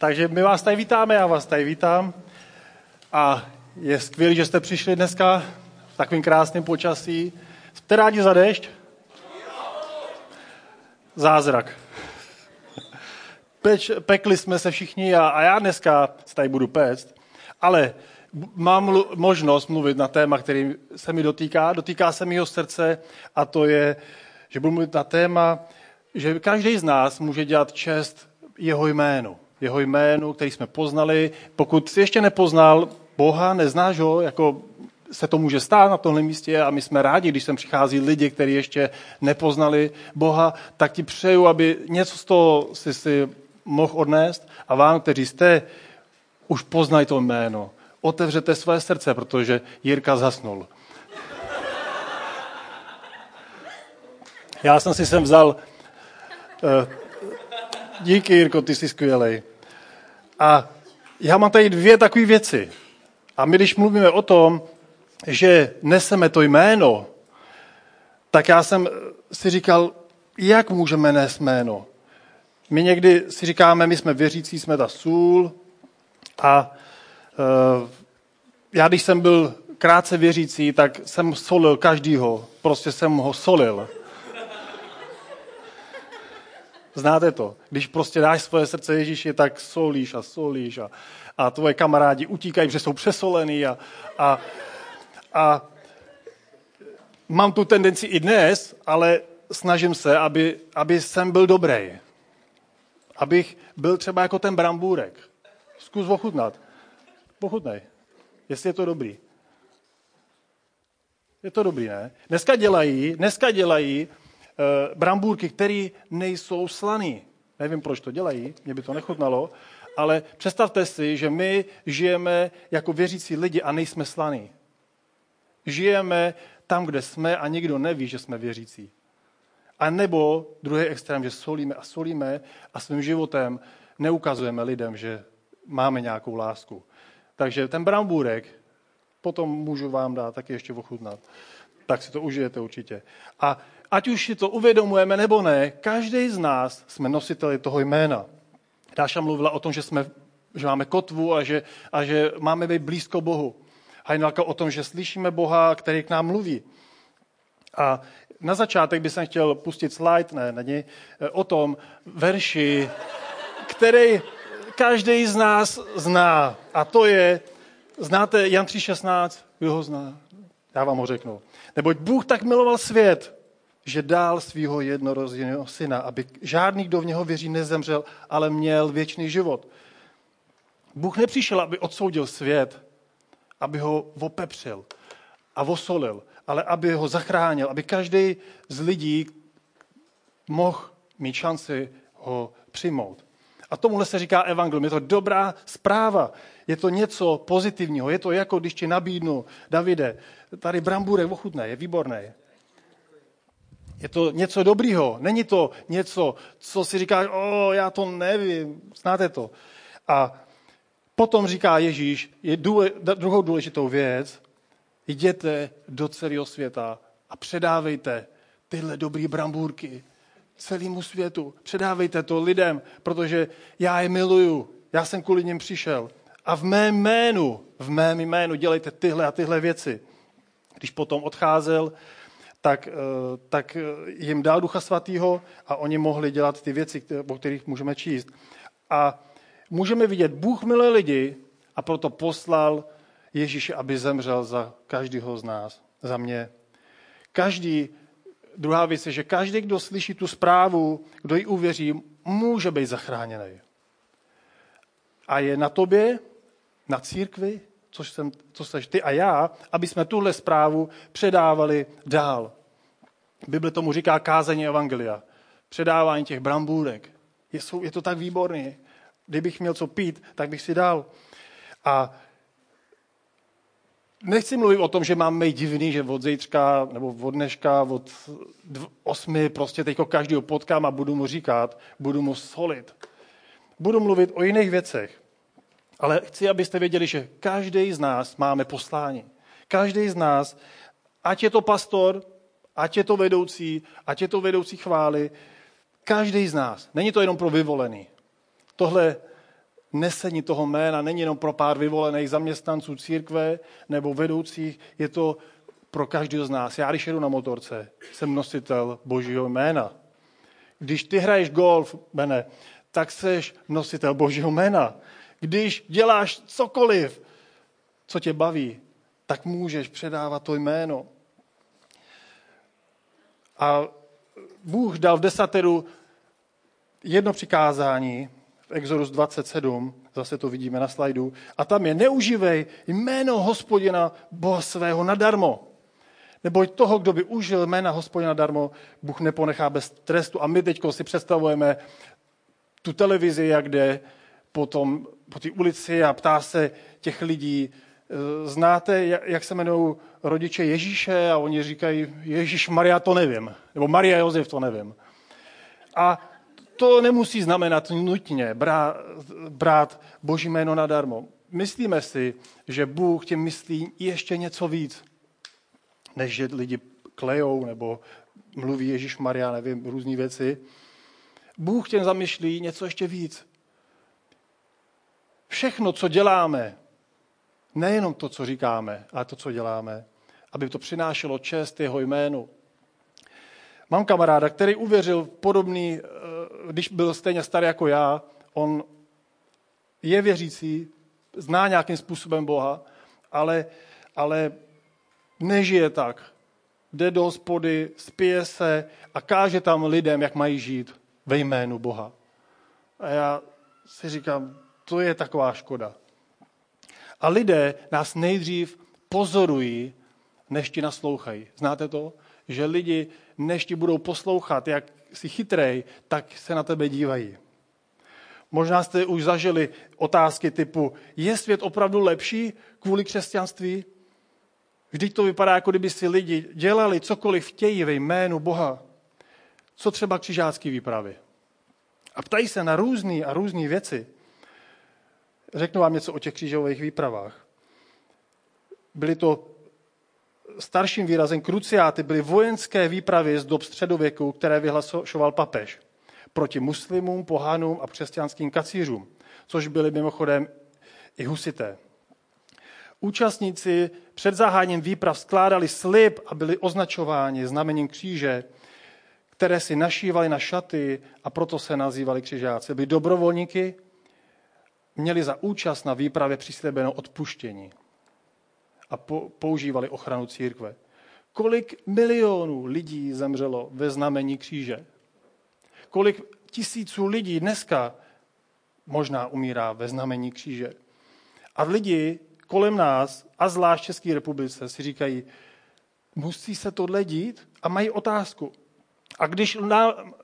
Takže my vás tady vítáme, já vás tady vítám. A je skvělé, že jste přišli dneska v takovém krásném počasí. Jste rádi za déšť? Zázrak. Pekli jsme se všichni a já dneska se tady budu péct, ale mám možnost mluvit na téma, který se mi dotýká se mého srdce, a to je, že budu mluvit na téma, že každý z nás může dělat čest jeho jménu, který jsme poznali. Pokud jsi ještě nepoznal Boha, neznáš ho, jako se to může stát na tomhle místě, a my jsme rádi, když sem přichází lidi, kteří ještě nepoznali Boha, tak ti přeju, aby něco z toho si mohl odnést, a vám, kteří jste, už poznají to jméno. Otevřete své srdce, protože Jirka zhasnul. Já jsem si sem vzal... díky, Jirko, ty jsi skvělej. A já mám tady dvě takové věci. A my, když mluvíme o tom, že neseme to jméno, tak já jsem si říkal, jak můžeme nést jméno. My někdy si říkáme, my jsme věřící, jsme ta sůl. A já, když jsem byl krátce věřící, tak jsem solil každýho. Prostě jsem ho solil. Znáte to? Když prostě dáš svoje srdce Ježíši, tak solíš a tvoje kamarádi utíkají, že jsou přesolený a mám tu tendenci i dnes, ale snažím se, aby jsem byl dobrý. Abych byl třeba jako ten brambůrek. Zkus ochutnat. Pochutnej, jestli je to dobrý. Je to dobrý, ne? Dneska dělají brambůrky, které nejsou slaný. Nevím, proč to dělají, mě by to nechutnalo, ale představte si, že my žijeme jako věřící lidi a nejsme slaný. Žijeme tam, kde jsme, a nikdo neví, že jsme věřící. A nebo druhý extrém, že solíme a svým životem neukazujeme lidem, že máme nějakou lásku. Takže ten brambůrek potom můžu vám dát taky ještě ochutnat. Tak si to užijete určitě. A ať už si to uvědomujeme nebo ne, každý z nás jsme nositeli toho jména. Dáša mluvila o tom, že máme kotvu a že máme být blízko Bohu. Hajnalka o tom, že slyšíme Boha, který k nám mluví. A na začátek bych chtěl pustit slide, ne, o tom verši, který každý z nás zná. A to je, znáte Jan 3,16? Kdo ho zná? Já vám ho řeknu. Neboť Bůh tak miloval svět, že dal svého jednorozeného syna, aby žádný, kdo v něho věří, nezemřel, ale měl věčný život. Bůh nepřišel, aby odsoudil svět, aby ho opepřil a osolil, ale aby ho zachránil, aby každý z lidí mohl mít šanci ho přijmout. A tomuhle se říká evangelium. Je to dobrá zpráva. Je to něco pozitivního. Je to jako, když ti nabídnu, Davide, tady brambůrek, ochutnej, je výborný. Je to něco dobrýho. Není to něco, co si říkáš, já to nevím. Znáte to. A potom říká Ježíš, je druhou důležitou věc, jděte do celého světa a předávejte tyhle dobrý brambůrky celému světu. Předávejte to lidem, protože já je miluju. Já jsem kvůli nim přišel. A v mém jménu dělejte tyhle a tyhle věci. Když potom odcházel, tak jim dal Ducha Svatýho a oni mohli dělat ty věci, o kterých můžeme číst. A můžeme vidět, Bůh miluje lidi, a proto poslal Ježíše, aby zemřel za každého z nás, za mě. Druhá věc je, že každý, kdo slyší tu zprávu, kdo ji uvěří, může být zachráněný. A je na tobě, na církvi, což jsi ty a já, aby jsme tuhle zprávu předávali dál. Bible tomu říká kázání evangelia. Předávání těch brambůrek. Je to tak výborný. Kdybych měl co pít, tak bych si dal. A nechci mluvit o tom, že máme divný, že od zítřka, nebo od dneška, od 8, prostě teďko každýho potkám a budu mu říkat, budu mu solit. Budu mluvit o jiných věcech. Ale chci, abyste věděli, že každý z nás máme poslání. Každý z nás, ať je to pastor, ať je to vedoucí chvály, každý z nás. Není to jenom pro vyvolený. Tohle nesení toho jména není jenom pro pár vyvolených zaměstnanců církve nebo vedoucích, je to pro každého z nás. Já když jedu na motorce, jsem nositel Božího jména. Když ty hraješ golf, Bene, tak seš nositel Božího jména. Když děláš cokoliv, co tě baví, tak můžeš předávat to jméno. A Bůh dal v desateru jedno přikázání, Exodus 27, zase to vidíme na slajdu, a tam je: neužívej jméno Hospodina Boha svého nadarmo. Neboť toho, kdo by užil jména Hospodina nadarmo, Bůh neponechá bez trestu. A my teď si představujeme tu televizi, jak jde potom po té ulici a ptá se těch lidí: znáte, jak se jmenují rodiče Ježíše? A oni říkají: Ježíš Maria, to nevím. Nebo Maria Josef, to nevím. A to nemusí znamenat nutně brát Boží jméno nadarmo. Myslíme si, že Bůh tím myslí ještě něco víc, než že lidi klejou nebo mluví Ježíš Maria, nevím, různý věci. Bůh tím zamýšlí něco ještě víc. Všechno, co děláme, nejenom to, co říkáme, ale to, co děláme, aby to přinášelo čest jeho jménu. Mám kamaráda, který uvěřil podobný, když byl stejně starý jako já, on je věřící, zná nějakým způsobem Boha, ale nežije tak. Jde do hospody, spije se a káže tam lidem, jak mají žít ve jménu Boha. A já si říkám, to je taková škoda. A lidé nás nejdřív pozorují, než ti naslouchají. Znáte to? Že lidi, než ti budou poslouchat, jak jsi chytrej, tak se na tebe dívají. Možná jste už zažili otázky typu: je svět opravdu lepší kvůli křesťanství? Vždyť to vypadá, jako kdyby si lidi dělali cokoliv chtějí ve jménu Boha. Co třeba křižácký výpravy? A ptají se na různé a různé věci. Řeknu vám něco o těch křížových výpravách. Byly to starším výrazem kruciáty, byly vojenské výpravy z dob středověku, které vyhlašoval papež proti muslimům, pohanům a křesťanským kacířům, což byli mimochodem i husité. Účastníci před zahájením výprav skládali slib a byli označováni znamením kříže, které si našívali na šaty, a proto se nazývali křižáci. Byli dobrovolníky, měli za účast na výpravě přislíbeno odpuštění a používali ochranu církve. Kolik milionů lidí zemřelo ve znamení kříže? Kolik tisíců lidí dneska možná umírá ve znamení kříže? A lidi kolem nás, a zvlášť v České republice, si říkají: musí se tohle dít? A mají otázku. A když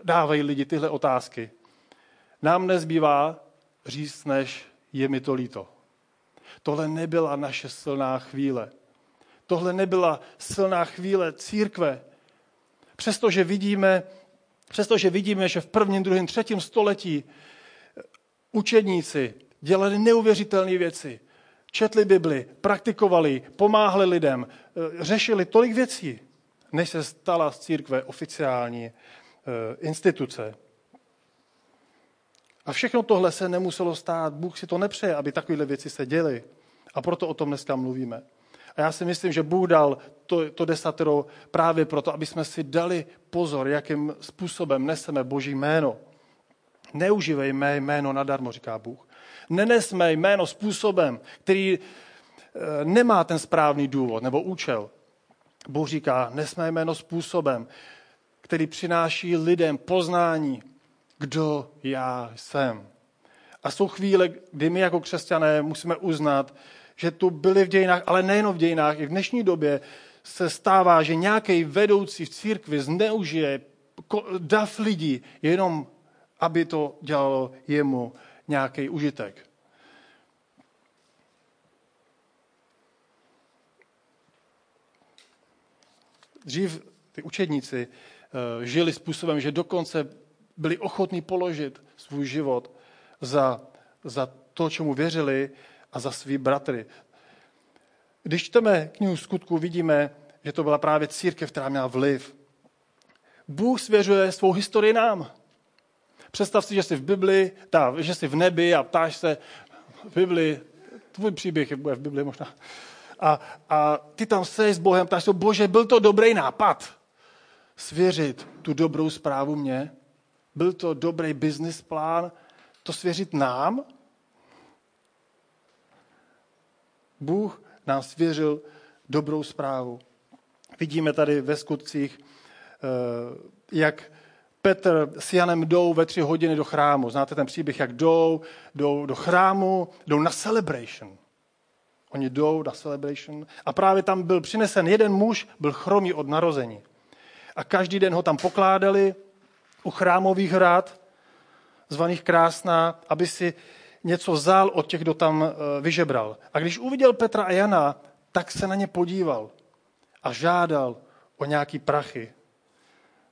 dávají lidi tyhle otázky, nám nezbývá říct, než: je mi to líto. Tohle nebyla naše silná chvíle. Tohle nebyla silná chvíle církve. Přestože vidíme, že v prvním, druhém, třetím století učedníci dělali neuvěřitelné věci. Četli Bibli, praktikovali, pomáhali lidem, řešili tolik věcí, než se stala z církve oficiální instituce. A všechno tohle se nemuselo stát. Bůh si to nepřeje, aby takovéhle věci se děly. A proto o tom dneska mluvíme. A já si myslím, že Bůh dal to desatero právě proto, aby jsme si dali pozor, jakým způsobem neseme Boží jméno. Neužívej mé jméno nadarmo, říká Bůh. Nenesme jméno způsobem, který nemá ten správný důvod nebo účel. Bůh říká: nesme jméno způsobem, který přináší lidem poznání, kdo já jsem. A jsou chvíle, kdy my jako křesťané musíme uznat, že tu byli v dějinách, ale nejen v dějinách, i v dnešní době se stává, že nějaký vedoucí v církvi zneužije dav lidí, jenom aby to dělalo jemu nějaký užitek. Dřív ty učedníci žili způsobem, že dokonce byli ochotní položit svůj život za to, čemu věřili, a za svý bratry. Když čteme knihu Skutků, vidíme, že to byla právě církev, která měla vliv. Bůh svěřuje svou historii nám. Představ si, že jsi v Bibli, že jsi v nebi a ptáš se v Bibli, tvůj příběh je v Bibli možná. A ty tam seš s Bohem, ptáš se, Bože, byl to dobrý nápad svěřit tu dobrou zprávu mně? Byl to dobrý business plán to svěřit nám? Bůh nám svěřil dobrou zprávu. Vidíme tady ve Skutcích, jak Petr s Janem jdou ve 3 hodiny do chrámu. Znáte ten příběh, jak jdou do chrámu, jdou na celebration. Oni jdou na celebration a právě tam byl přinesen jeden muž, byl chromý od narození. A každý den ho tam pokládali u chrámových hrad, zvaných Krásná, aby si něco vzal od těch, kdo tam vyžebral. A když uviděl Petra a Jana, tak se na ně podíval a žádal o nějaký prachy.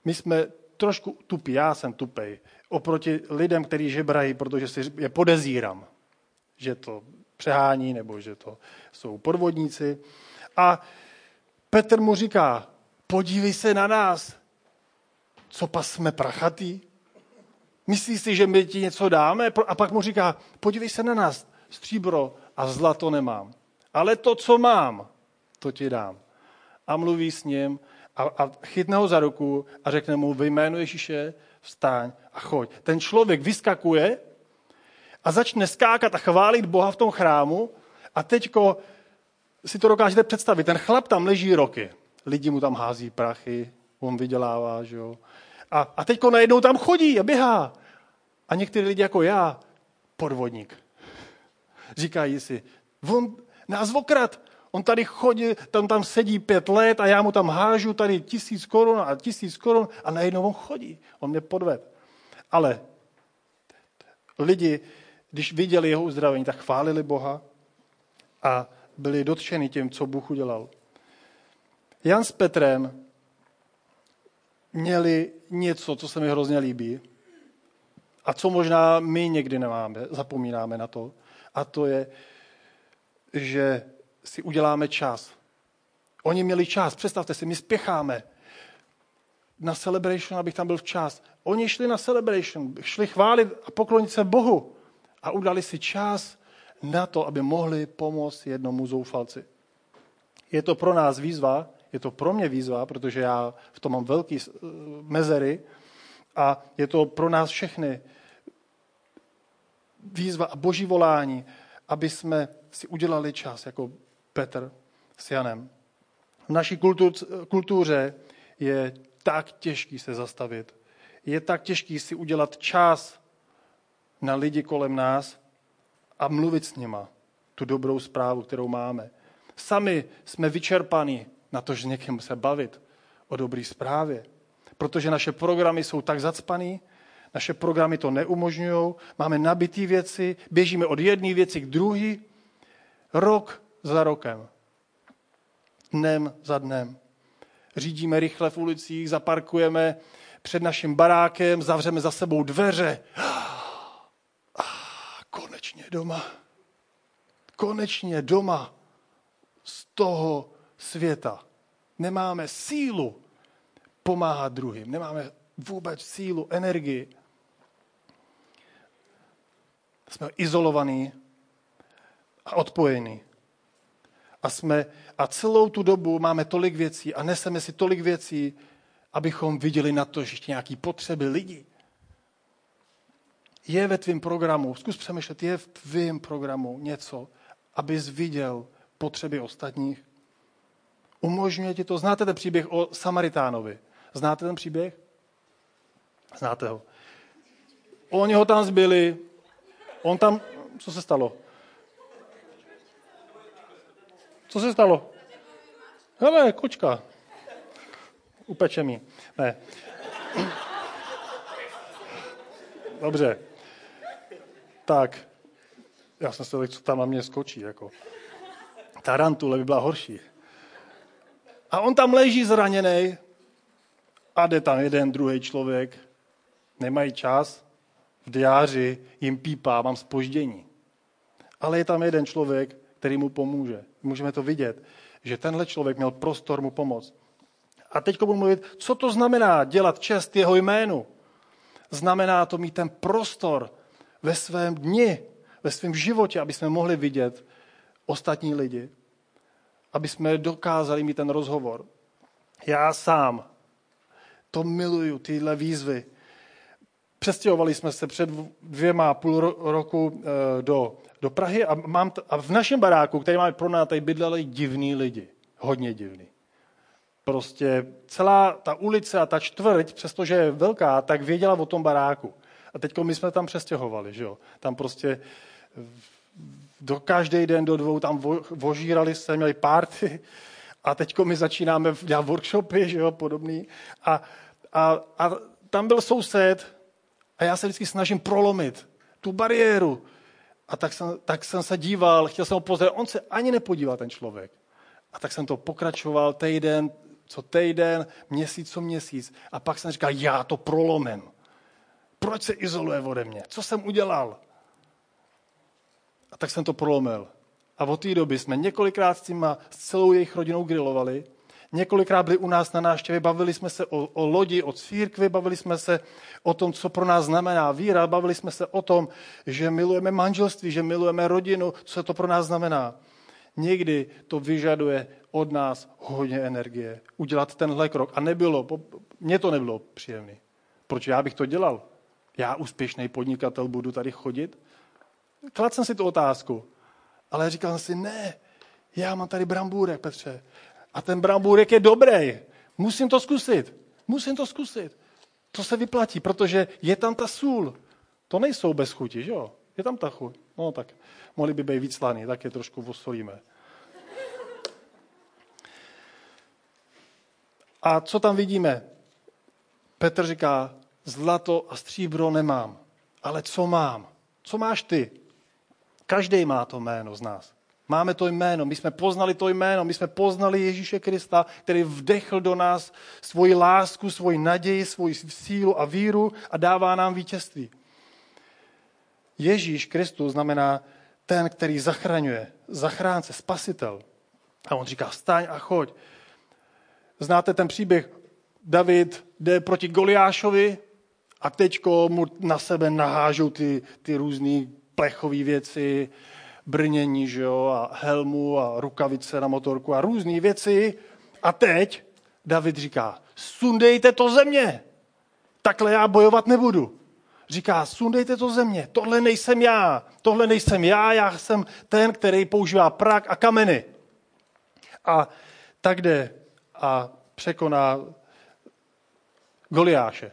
My jsme trošku tupí, já jsem tupej, oproti lidem, kteří žebrají, protože si je podezírám, že to přehání nebo že to jsou podvodníci. A Petr mu říká, podívej se na nás, co pas jsme prachatý? Myslíš si, že my ti něco dáme? A pak mu říká, podívej se na nás, stříbro a zlato nemám, ale to, co mám, to ti dám. A mluví s ním a chytne ho za ruku a řekne mu, ve jménu Ježíše vstaň a choď. Ten člověk vyskakuje a začne skákat a chválit Boha v tom chrámu a teďko si to dokážete představit. Ten chlap tam leží roky, lidi mu tam hází prachy, on vydělává, že jo. A teďko najednou tam chodí a běhá. A některý lidi jako já, podvodník, říkají si, on nás okradl. On tady chodí, tam sedí 5 let a já mu tam hážu tady 1000 korun a 1000 korun a najednou on chodí. On mě podved. Ale lidi, když viděli jeho uzdravení, tak chválili Boha a byli dotčeni tím, co Bůh udělal. Jan s Petrem měli něco, co se mi hrozně líbí a co možná my někdy nemáme, zapomínáme na to. A to je, že si uděláme čas. Oni měli čas. Představte si, my spěcháme na celebration, abych tam byl včas. Oni šli na celebration, šli chválit a poklonit se Bohu a udali si čas na to, aby mohli pomoct jednomu zoufalci. Je to pro nás výzva, je to pro mě výzva, protože já v tom mám velký mezery a je to pro nás všechny výzva a boží volání, aby jsme si udělali čas, jako Petr s Janem. V naší kultuře je tak těžký se zastavit. Je tak těžký si udělat čas na lidi kolem nás a mluvit s nima tu dobrou zprávu, kterou máme. Sami jsme vyčerpaní na to, že s někým se bavit o dobré zprávě. Protože naše programy jsou tak zacpaný, naše programy to neumožňují, máme nabitý věci, běžíme od jedné věci k druhé, rok za rokem, dnem za dnem. Řídíme rychle v ulicích, zaparkujeme před naším barákem, zavřeme za sebou dveře. Konečně doma. Konečně doma z toho světa. Nemáme sílu pomáhat druhým. Nemáme vůbec sílu, energii. Jsme izolovaní a odpojení. A celou tu dobu máme tolik věcí a neseme si tolik věcí, abychom viděli na to, že ještě nějaké potřeby lidí. Je ve tvém programu, zkus přemýšlet, je v tvém programu něco, abys viděl potřeby ostatních. Umožňuje ti to. Znáte ten příběh o Samaritánovi? Znáte ten příběh? Znáte ho. Oni ho tam zbyli. On tam... Co se stalo? Co se stalo? Hele, kočka. Upeče mi. Ne. Dobře. Tak. Já jsem se řekl, co tam na mě skočí. Jako. Tarantule by byla horší. A on tam leží zraněnej a jde tam jeden, druhý člověk. Nemají čas. V diáři jim pípá, mám zpoždění. Ale je tam jeden člověk, který mu pomůže. Můžeme to vidět, že tenhle člověk měl prostor mu pomoct. A teď budu mluvit, co to znamená dělat čest jeho jménu. Znamená to mít ten prostor ve svém dni, ve svém životě, aby jsme mohli vidět ostatní lidi, aby jsme dokázali mít ten rozhovor. Já sám to miluju, tyhle výzvy. Přestěhovali jsme se před 2,5 roku do Prahy a, v našem baráku, který máme pronajatý, bydleli divní lidi. Hodně divní. Prostě celá ta ulice a ta čtvrť, přestože je velká, tak věděla o tom baráku. A teď my jsme tam přestěhovali, že jo. Tam prostě do každý den do 2 tam vožírali se, měli party a teď my začínáme dělat workshopy, že jo, podobný. A tam byl soused a já se vždycky snažím prolomit tu bariéru. A tak jsem se díval, chtěl jsem ho pozdravit, on se ani nepodíval ten člověk. A tak jsem to pokračoval týden, co týden, měsíc, co měsíc. A pak jsem říkal, já to prolomím. Proč se izoluje ode mě? Co jsem udělal? A tak jsem to prolomil. A od té doby jsme několikrát s celou jejich rodinou grilovali, několikrát byli u nás na návštěvě, bavili jsme se o lodi, o církvi, bavili jsme se o tom, co pro nás znamená víra, bavili jsme se o tom, že milujeme manželství, že milujeme rodinu, co to pro nás znamená. Někdy to vyžaduje od nás hodně energie udělat tenhle krok. A nebylo, mně to nebylo příjemné. Proč já bych to dělal? Já, úspěšný podnikatel, budu tady chodit? Kladl jsem si tu otázku, ale říkal jsem si, ne, já mám tady brambůrek, Petře. A ten brambůrek je dobrý. Musím to zkusit. To se vyplatí, protože je tam ta sůl. To nejsou bez chuti, že jo? Je tam ta chuť. No tak, mohli by být víc slaný, tak je trošku osolíme. A co tam vidíme? Petr říká, zlato a stříbro nemám, ale co mám? Co máš ty? Každý má to jméno z nás. Máme to jméno, my jsme poznali to jméno, my jsme poznali Ježíše Krista, který vdechl do nás svoji lásku, svoji naději, svoji sílu a víru a dává nám vítězství. Ježíš Kristus znamená ten, který zachraňuje, zachránce, spasitel. A on říká, vstaň a choď. Znáte ten příběh? David jde proti Goliášovi a teďko mu na sebe nahážou ty různé plechové věci, brnění, že jo, a helmu a rukavice na motorku a různé věci. A teď David říká, sundejte to ze mě, takhle já bojovat nebudu. Říká, sundejte to ze mě, tohle nejsem já, já jsem ten, který používá prach a kameny. A tak jde a překoná Goliáše.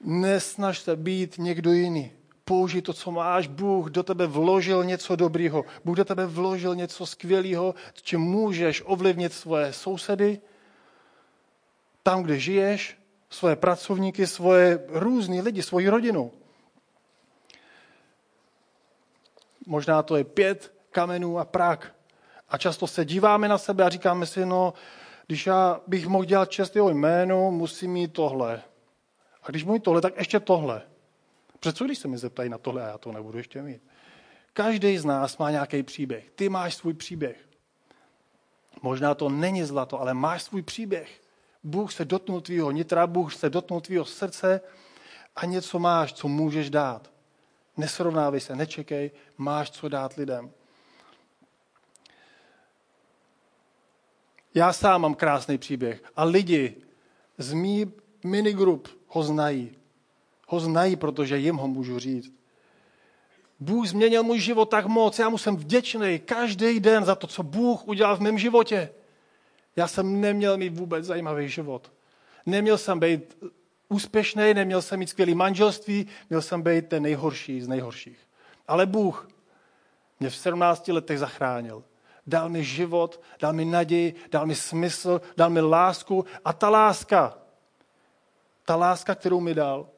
Nesnaž se být někdo jiný. Použij to, co máš. Bůh do tebe vložil něco dobrýho. Bůh do tebe vložil něco skvělého, čím můžeš ovlivnit svoje sousedy, tam, kde žiješ, svoje pracovníky, svoje různý lidi, svoji rodinu. Možná to je 5 kamenů a prach. A často se díváme na sebe a říkáme si, no, když já bych mohl dělat čest jeho jménu, musím mít tohle. A když mít tohle, tak ještě tohle. Přece když se mi zeptají na tohle, a já to nebudu ještě mít. Každý z nás má nějaký příběh. Ty máš svůj příběh. Možná to není zlato, ale máš svůj příběh. Bůh se dotknul tvýho nitra, Bůh se dotknul tvýho srdce a něco máš, co můžeš dát. Nesrovnávej se, nečekej, máš co dát lidem. Já sám mám krásný příběh a lidi z mý minigrup ho znají. Protože jim ho můžu říct. Bůh změnil můj život tak moc, já mu jsem vděčný každý den za to, co Bůh udělal v mém životě. Já jsem neměl mít vůbec zajímavý život. Neměl jsem být úspěšný, neměl jsem mít skvělý manželství, měl jsem být ten nejhorší z nejhorších. Ale Bůh mě v 17 letech zachránil. Dal mi život, dal mi naději, dal mi smysl, dal mi lásku a ta láska, kterou mi dal,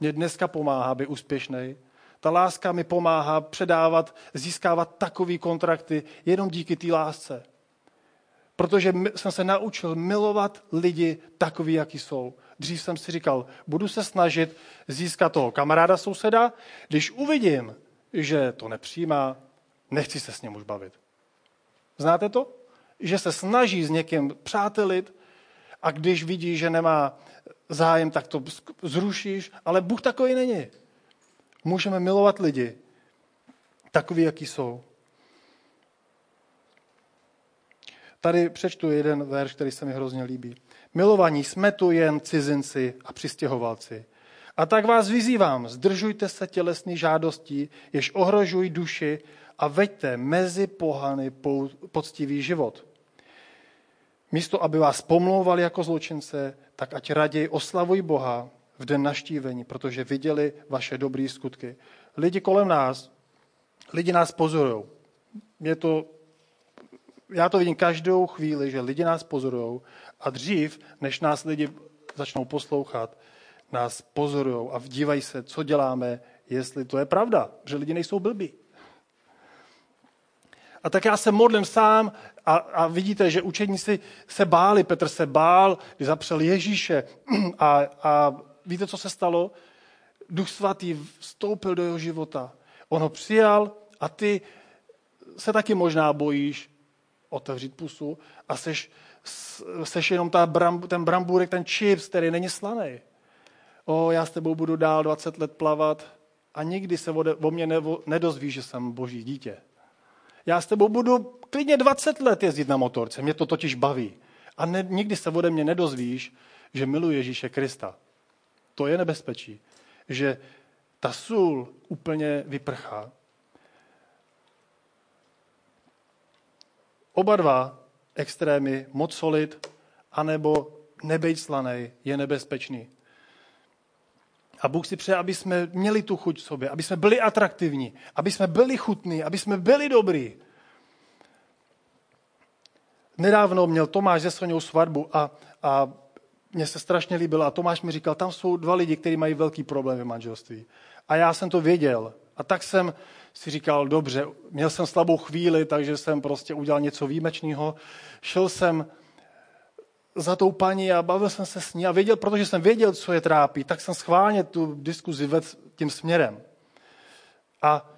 mě dneska pomáhá být úspěšnej. Ta láska mi pomáhá předávat, získávat takový kontrakty jenom díky té lásce. Protože jsem se naučil milovat lidi takový, jaký jsou. Dřív jsem si říkal, budu se snažit získat toho kamaráda souseda, když uvidím, že to nepřijímá, nechci se s ním už bavit. Znáte to? Že se snaží s někým přátelit a když vidí, že nemá zájem, tak to zrušíš, ale Bůh takový není. Můžeme milovat lidi, takový, jaký jsou. Tady přečtu jeden verš, který se mi hrozně líbí. Milovaní jsme tu jen cizinci a přistěhovalci. A tak vás vyzývám, zdržujte se tělesných žádostí, jež ohrožují duši a veďte mezi pohany poctivý život. Místo, aby vás pomlouvali jako zločince, tak ať raději oslavují Boha v den naštívení, protože viděli vaše dobré skutky. Lidi kolem nás, lidi nás pozorují. Já to vidím každou chvíli, že lidi nás pozorují a dřív, než nás lidi začnou poslouchat, nás pozorují a dívají se, co děláme, jestli to je pravda, že lidi nejsou blbí. A tak já se modlím sám a vidíte, že učedníci se báli, Petr se bál, když zapřel Ježíše a víte, co se stalo? Duch svatý vstoupil do jeho života. On ho přijal a ty se taky možná bojíš otevřít pusu a seš jenom ten brambůrek, ten chips, který není slaný. Já s tebou budu dál 20 let plavat a nikdy se o mě nedozví, že jsem boží dítě. Já s tebou budu klidně 20 let jezdit na motorce, mě to totiž baví. A nikdy se ode mě nedozvíš, že miluji Ježíše Krista. To je nebezpečí, že ta sůl úplně vyprchá. Oba dva extrémy, moc solit, anebo nebejt slanej, je nebezpečný. A Bůh si přeje, aby jsme měli tu chuť v sobě, aby jsme byli atraktivní, aby jsme byli chutní, aby jsme byli dobrý. Nedávno měl Tomáš ze Soňou svatbu a mně se strašně líbilo. A Tomáš mi říkal, tam jsou dva lidi, kteří mají velký problém v manželství. A já jsem to věděl. A tak jsem si říkal, dobře, měl jsem slabou chvíli, takže jsem prostě udělal něco výjimečného. Šel jsem za tou paní a bavil jsem se s ní a věděl, protože jsem věděl, co je trápí, tak jsem schválně tu diskuzi vedl tím směrem. A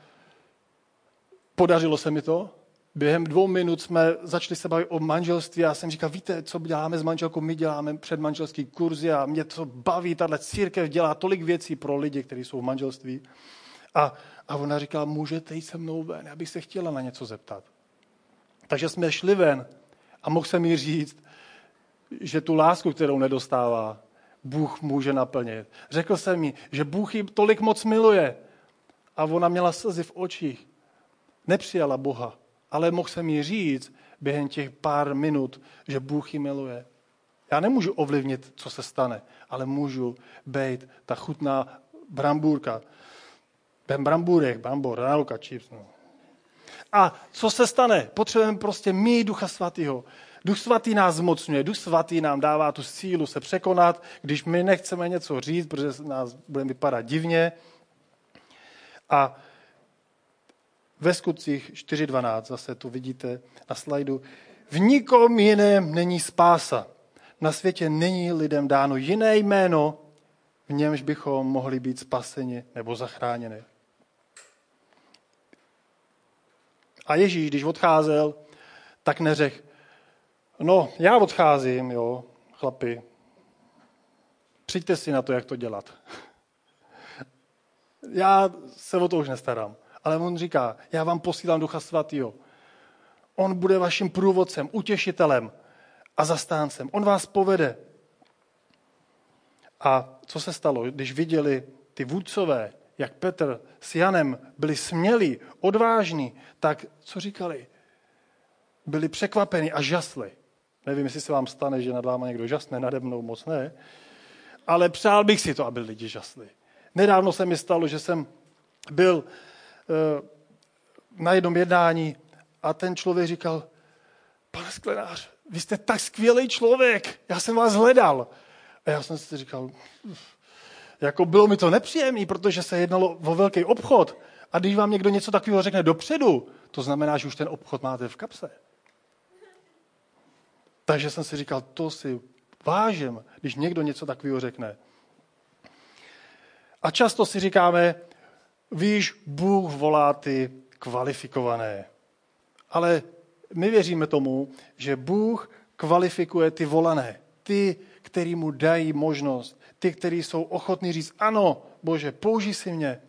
podařilo se mi to. Během 2 minut jsme začali se bavit o manželství a jsem říkal, víte, co děláme s manželkou? My děláme předmanželský kurzy a mě to baví, tahle církev dělá tolik věcí pro lidi, kteří jsou v manželství. A ona říkala, můžete jít se mnou ven, já bych se chtěla na něco zeptat. Takže jsme šli ven a mohl jsem jí říct, že tu lásku, kterou nedostává, Bůh může naplnit. Řekl jsem jí, že Bůh ji tolik moc miluje. A ona měla slzy v očích. Nepřijala Boha, ale mohl jsem jí říct během těch pár minut, že Bůh ji miluje. Já nemůžu ovlivnit, co se stane, ale můžu být ta chutná brambůrka. Ten brambůrek, brambor, ráloka, čips. No. A co se stane? Potřebujeme prostě mít Ducha svatého. Duch svatý nás zmocňuje, Duch svatý nám dává tu sílu se překonat, když my nechceme něco říct, protože nás budeme vypadat divně. A ve Skutcích 4.12, zase to vidíte na slajdu, v nikom jiném není spása. Na světě není lidem dáno jiné jméno, v němž bychom mohli být spaseni nebo zachráněni. A Ježíš, když odcházel, tak neřekl, já odcházím, jo, chlapi. Přijďte si na to, jak to dělat. Já se o to už nestarám. Ale on říká, já vám posílám Ducha svatýho. On bude vaším průvodcem, utěšitelem a zastáncem. On vás povede. A co se stalo, když viděli ty vůdcové, jak Petr s Janem byli smělí, odvážní, tak co říkali? Byli překvapeni a žasli. Nevím, jestli se vám stane, že nad váma někdo žasne, nade mnou moc ne, ale přál bych si to, aby lidi žasli. Nedávno se mi stalo, že jsem byl na jednom jednání a ten člověk říkal, pane Sklenář, vy jste tak skvělý člověk, já jsem vás hledal. A já jsem si říkal, jako bylo mi to nepříjemné, protože se jednalo o velký obchod a když vám někdo něco takového řekne dopředu, to znamená, že už ten obchod máte v kapse. Takže jsem si říkal, to si vážím, když někdo něco takového řekne. A často si říkáme, víš, Bůh volá ty kvalifikované. Ale my věříme tomu, že Bůh kvalifikuje ty volané, ty který mu dají možnost. Ty, kteří jsou ochotní říct, ano, Bože, použij si mě.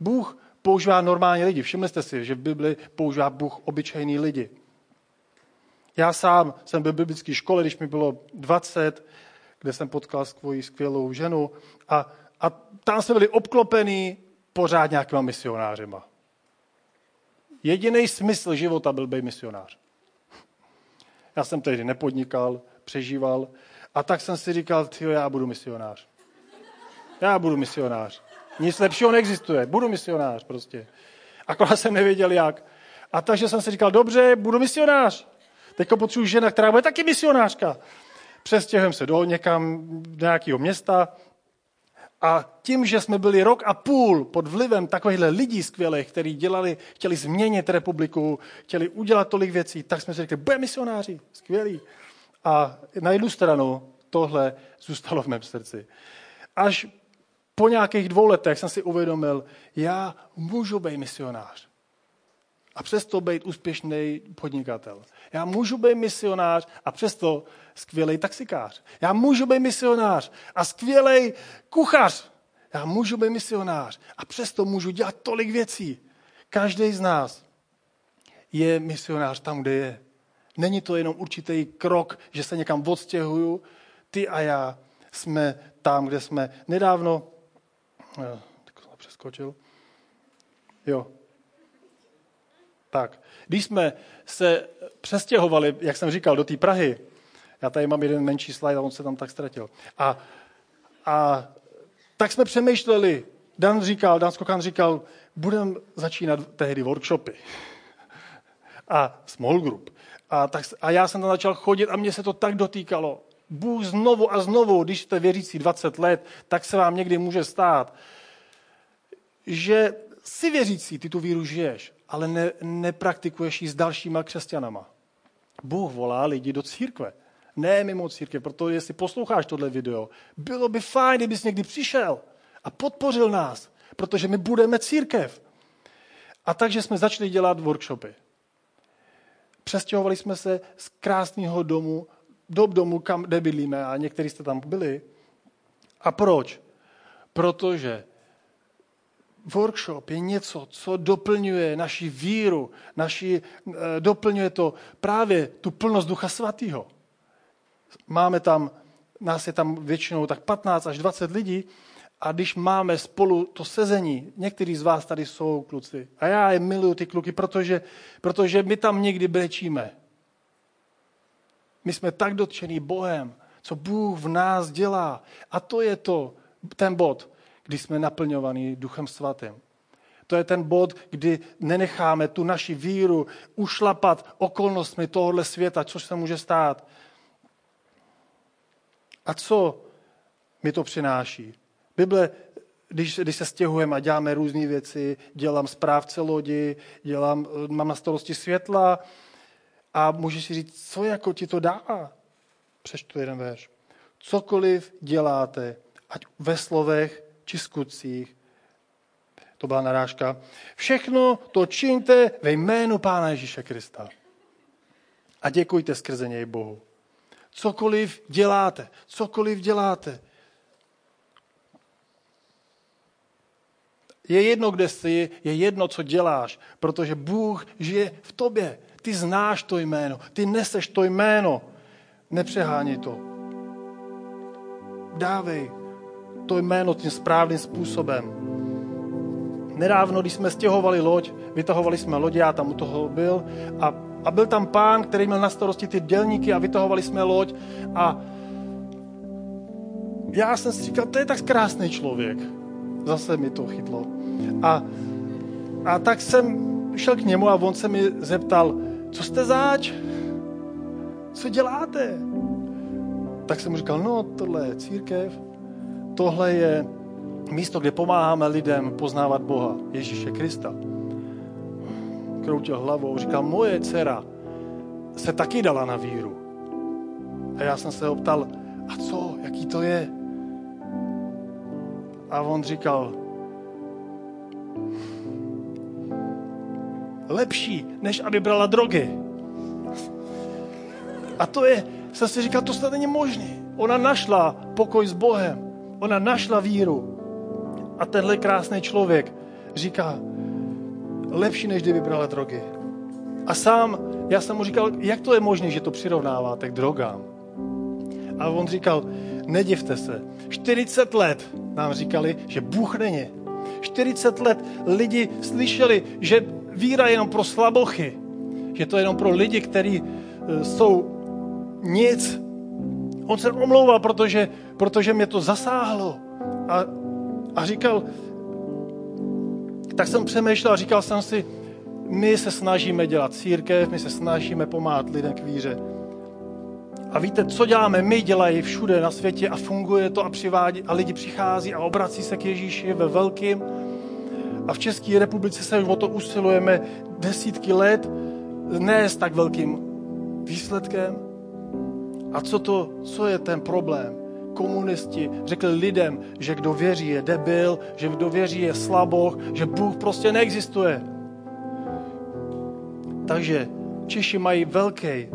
Bůh používá normální lidi. Všimli jste si, že v Bibli používá Bůh obyčejný lidi. Já sám jsem byl v biblické škole, když mi bylo 20, kde jsem potkal svoji skvělou ženu a tam jsme byli obklopení pořád nějakýma misionářima. Jediný smysl života byl být misionář. Já jsem tehdy nepodnikal, přežíval a tak jsem si říkal, tyjo, já budu misionář. Já budu misionář. Nic lepšího neexistuje. Budu misionář prostě. Akorát jsem nevěděl jak. A takže jsem si říkal, dobře, budu misionář. Teďka potřebuji žena, která bude taky misionářka. Přestěhujeme se do někam, do nějakého města a tím, že jsme byli 1,5 roku pod vlivem takovýchhle lidí skvělých, kteří chtěli změnit republiku, chtěli udělat tolik věcí, tak jsme si řekli, budeme misionáři, skvělí. A na jednu stranu tohle zůstalo v mém srdci. Až po nějakých 2 letech jsem si uvědomil, já můžu být misionář a přesto být úspěšný podnikatel. Já můžu být misionář a přesto skvělej taxikář. Já můžu být misionář a skvělej kuchař. Já můžu být misionář a přesto můžu dělat tolik věcí. Každý z nás je misionář tam, kde je. Není to jenom určitý krok, že se někam odstěhuju. Ty a já jsme tam, kde jsme. Nedávno... Tak jsem přeskočil. Jo. Tak, když jsme se přestěhovali, jak jsem říkal, do té Prahy, já tady mám jeden menší slide a on se tam tak ztratil. A tak jsme přemýšleli, Dan Skokán říkal, budeme začínat tehdy workshopy a small group. A já jsem tam začal chodit a mě se to tak dotýkalo. Bůh znovu a znovu, když jste věřící 20 let, tak se vám někdy může stát, že jsi věřící, ty tu víru žiješ, ale nepraktikuješ ji s dalšíma křesťanama. Bůh volá lidi do církve, ne mimo církev, protože jestli posloucháš tohle video, bylo by fajn, kdybys někdy přišel a podpořil nás, protože my budeme církev. A takže jsme začali dělat workshopy. Přestěhovali jsme se z krásného domu do domu, kam bydlíme a někteří jste tam byli. A proč? Protože workshop je něco, co doplňuje naši víru, doplňuje to právě tu plnost Ducha Svatého. Nás je tam většinou tak 15 až 20 lidí a když máme spolu to sezení, někteří z vás tady jsou kluci a já je miluju ty kluky, protože my tam někdy brečíme. My jsme tak dotčený Bohem, co Bůh v nás dělá a to je ten bod, kdy jsme naplňovaní Duchem Svatým. To je ten bod, kdy nenecháme tu naši víru ušlapat okolnostmi tohohle světa, což se může stát. A co mi to přináší? Bible, když se stěhujeme a děláme různé věci, dělám správce lodi, mám na starosti světla a můžeš si říct, co jako ti to dává? Přečtu jeden verš. Cokoliv děláte, ať ve slovech či skutcích. To byla narážka. Všechno to čiňte ve jménu Pána Ježíše Krista. A děkujte skrze něj Bohu. Cokoliv děláte. Je jedno, kde jsi, je jedno, co děláš, protože Bůh žije v tobě. Ty znáš to jméno, ty neseš to jméno. Nepřeháněj to. Dávej to jméno tím správným způsobem. Nedávno, když jsme stěhovali loď, vytahovali jsme loď, já tam u toho byl a byl tam pán, který měl na starosti ty dělníky a vytahovali jsme loď a já jsem si říkal, to je tak krásný člověk. Zase mi to chytlo. A tak jsem šel k němu a on se mi zeptal, co jste zač? Co děláte? Tak jsem mu říkal, no tohle je církev. Tohle je místo, kde pomáháme lidem poznávat Boha, Ježíše Krista. Kroutil hlavou, říkal, moje dcera se taky dala na víru. A já jsem se ho ptal, a co, jaký to je? A on říkal, lepší, než aby brala drogy. A to je, jsem si říkal, to snad není možný. Ona našla pokoj s Bohem. Ona našla víru. A tenhle krásný člověk říká, lepší, než kdyby brala drogy. A sám, já jsem mu říkal, jak to je možné, že to přirovnáváte k drogám? A on říkal, nedivte se, 40 let nám říkali, že Bůh není. 40 let lidi slyšeli, že víra je jenom pro slabochy. Že to je jenom pro lidi, kteří jsou nic. On se omlouval, protože mě to zasáhlo. A říkal, tak jsem přemýšlel a říkal jsem si, my se snažíme dělat církev, my se snažíme pomáhat lidem k víře. A víte, co děláme? My dělají všude na světě a funguje to a přivádí a lidi přichází a obrací se k Ježíši ve velkým. A v České republice se už o to usilujeme desítky let, ne s tak velkým výsledkem. A co je ten problém? Komunisti řekli lidem, že kdo věří je debil, že kdo věří je slaboch, že Bůh prostě neexistuje. Takže Češi mají velký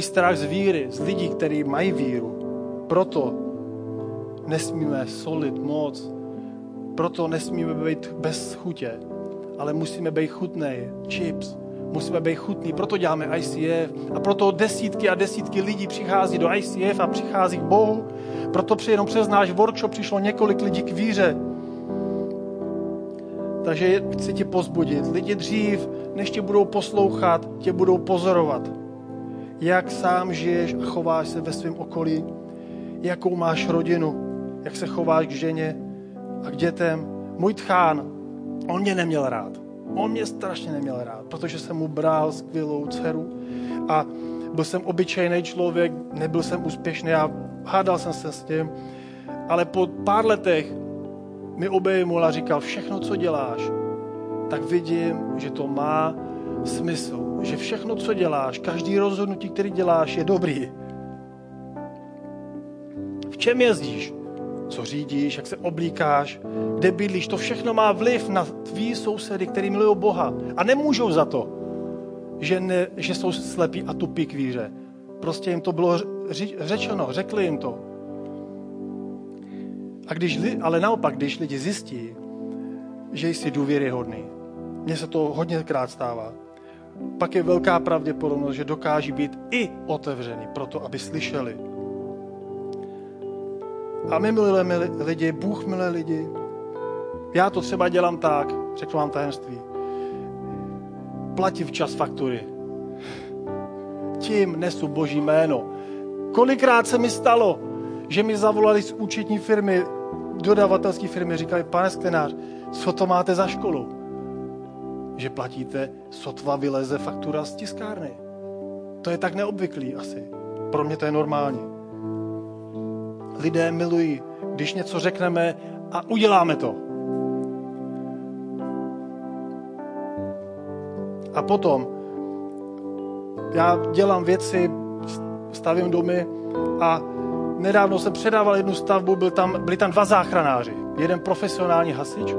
strach z víry, z lidí, kteří mají víru. Proto nesmíme solit moc, proto nesmíme být bez chutě, ale musíme být chutnej, chips, musíme být chutný, proto děláme ICF a proto desítky a desítky lidí přichází do ICF a přichází k Bohu, proto jenom přes náš workshop přišlo několik lidí k víře. Takže chci tě pozbudit, lidi dřív, než tě budou poslouchat, tě budou pozorovat. Jak sám žiješ a chováš se ve svém okolí, jakou máš rodinu, jak se chováš k ženě a k dětem. Můj tchán, on mě neměl rád. On mě strašně neměl rád, protože jsem mu bral skvělou dceru a byl jsem obyčejný člověk, nebyl jsem úspěšný a hádal jsem se s tím. Ale po pár letech mi obejmul a říkal, všechno, co děláš, tak vidím, že to má smysl, že všechno, co děláš, každý rozhodnutí, který děláš, je dobrý. V čem jezdíš, co řídíš, jak se oblíkáš, kde bydlíš, to všechno má vliv na tvý sousedy, který milují Boha a nemůžou za to, že jsou slepí a tupí k víře. Prostě jim to bylo řečeno, řekli jim to. A ale naopak, když lidi zjistí, že jsi důvěryhodný, mně se to hodněkrát stává, pak je velká pravděpodobnost, že dokáží být i otevřený pro to, aby slyšeli. A my milujeme lidi, Bůh miluje lidi. Já to třeba dělám tak, řeknu vám tajemství. Platím včas faktury. Tím nesu Boží jméno. Kolikrát se mi stalo, že mi zavolali z účetní firmy, dodavatelské firmy, říkali, pane Sklenář, co to máte za školu? Že platíte, sotva vyleze faktura z tiskárny. To je tak neobvyklý asi. Pro mě to je normální. Lidé milují, když něco řekneme a uděláme to. A potom já dělám věci, stavím domy a nedávno jsem předával jednu stavbu, byli tam dva záchranáři. Jeden profesionální hasič,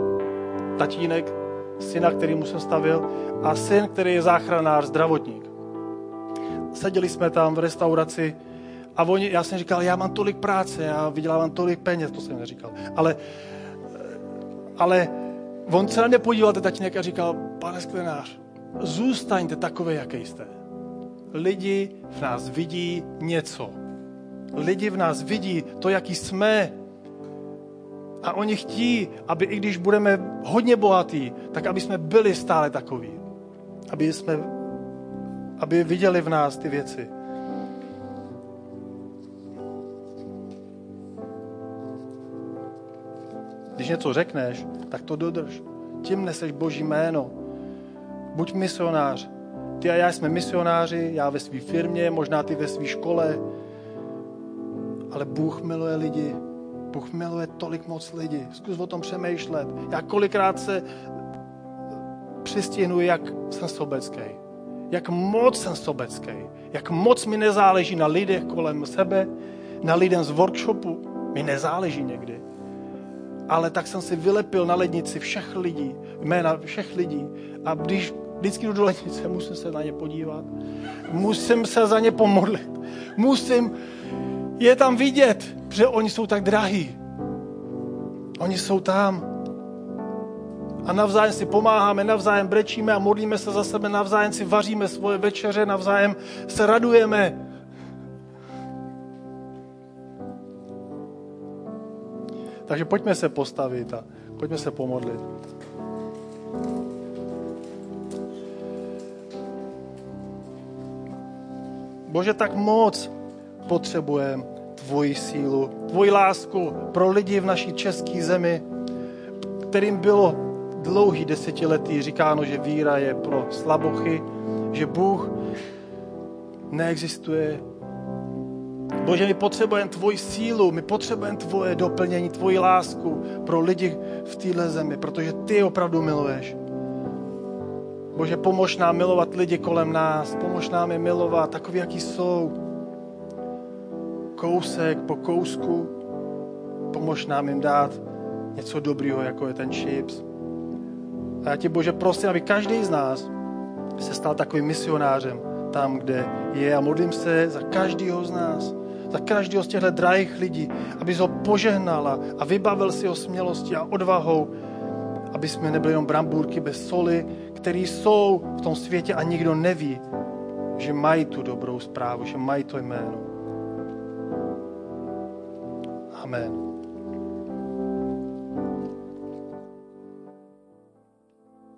tatínek, syna, kterýmu jsem stavil, a syn, který je záchranář, zdravotník. Seděli jsme tam v restauraci a já jsem říkal, já mám tolik práce, já vydělávám tolik peněz, to jsem neříkal. Ale on se na mě podíval, ten tatínek, a říkal, pane Sklenář, zůstaňte takové, jaké jste. Lidi v nás vidí něco. Lidi v nás vidí to, jaký jsme. A oni chtí, aby i když budeme hodně bohatí, tak aby jsme byli stále takoví. Aby viděli v nás ty věci. Když něco řekneš, tak to dodrž. Tím neseš Boží jméno. Buď misionář. Ty a já jsme misionáři, já ve své firmě, možná ty ve své škole. Ale Bůh miluje lidi. Bůh miluje tolik moc lidí. Zkus o tom přemýšlet. Já kolikrát se přistihnuji, jak jsem sobecký. Jak moc jsem sobecký. Jak moc mi nezáleží na lidech kolem sebe, na lidem z workshopu. Mi nezáleží někdy. ale tak jsem si vylepil na lednici všech lidí, jména všech lidí. A když vždycky jdu do lednice, musím se na ně podívat, musím se za ně pomodlit, musím je tam vidět, protože oni jsou tak drahí. Oni jsou tam. A navzájem si pomáháme, navzájem brečíme a modlíme se za sebe, navzájem si vaříme svoje večeře, navzájem se radujeme. Takže pojďme se postavit a pojďme se pomodlit. Bože, tak moc potřebujeme tvoji sílu, tvoji lásku pro lidi v naší české zemi, kterým bylo dlouhý desetiletí říkáno, že víra je pro slabochy, že Bůh neexistuje. Bože, my potřebujeme tvoji sílu, my potřebujeme tvoje doplnění, tvoji lásku pro lidi v téhle zemi, protože ty opravdu miluješ. Bože, pomož nám milovat lidi kolem nás, pomož nám je milovat takový, jaký jsou. Kousek po kousku, pomož nám jim dát něco dobrýho, jako je ten chips. A já ti, Bože, prosím, aby každý z nás se stal takovým misionářem tam, kde je. A modlím se za každého z nás, za každého z těchto drahých lidí, aby jsi ho požehnala a vybavil si ho smělostí a odvahou, aby jsme nebyli jenom brambůrky bez soli, které jsou v tom světě a nikdo neví, že mají tu dobrou zprávu, že mají to jméno. Amen.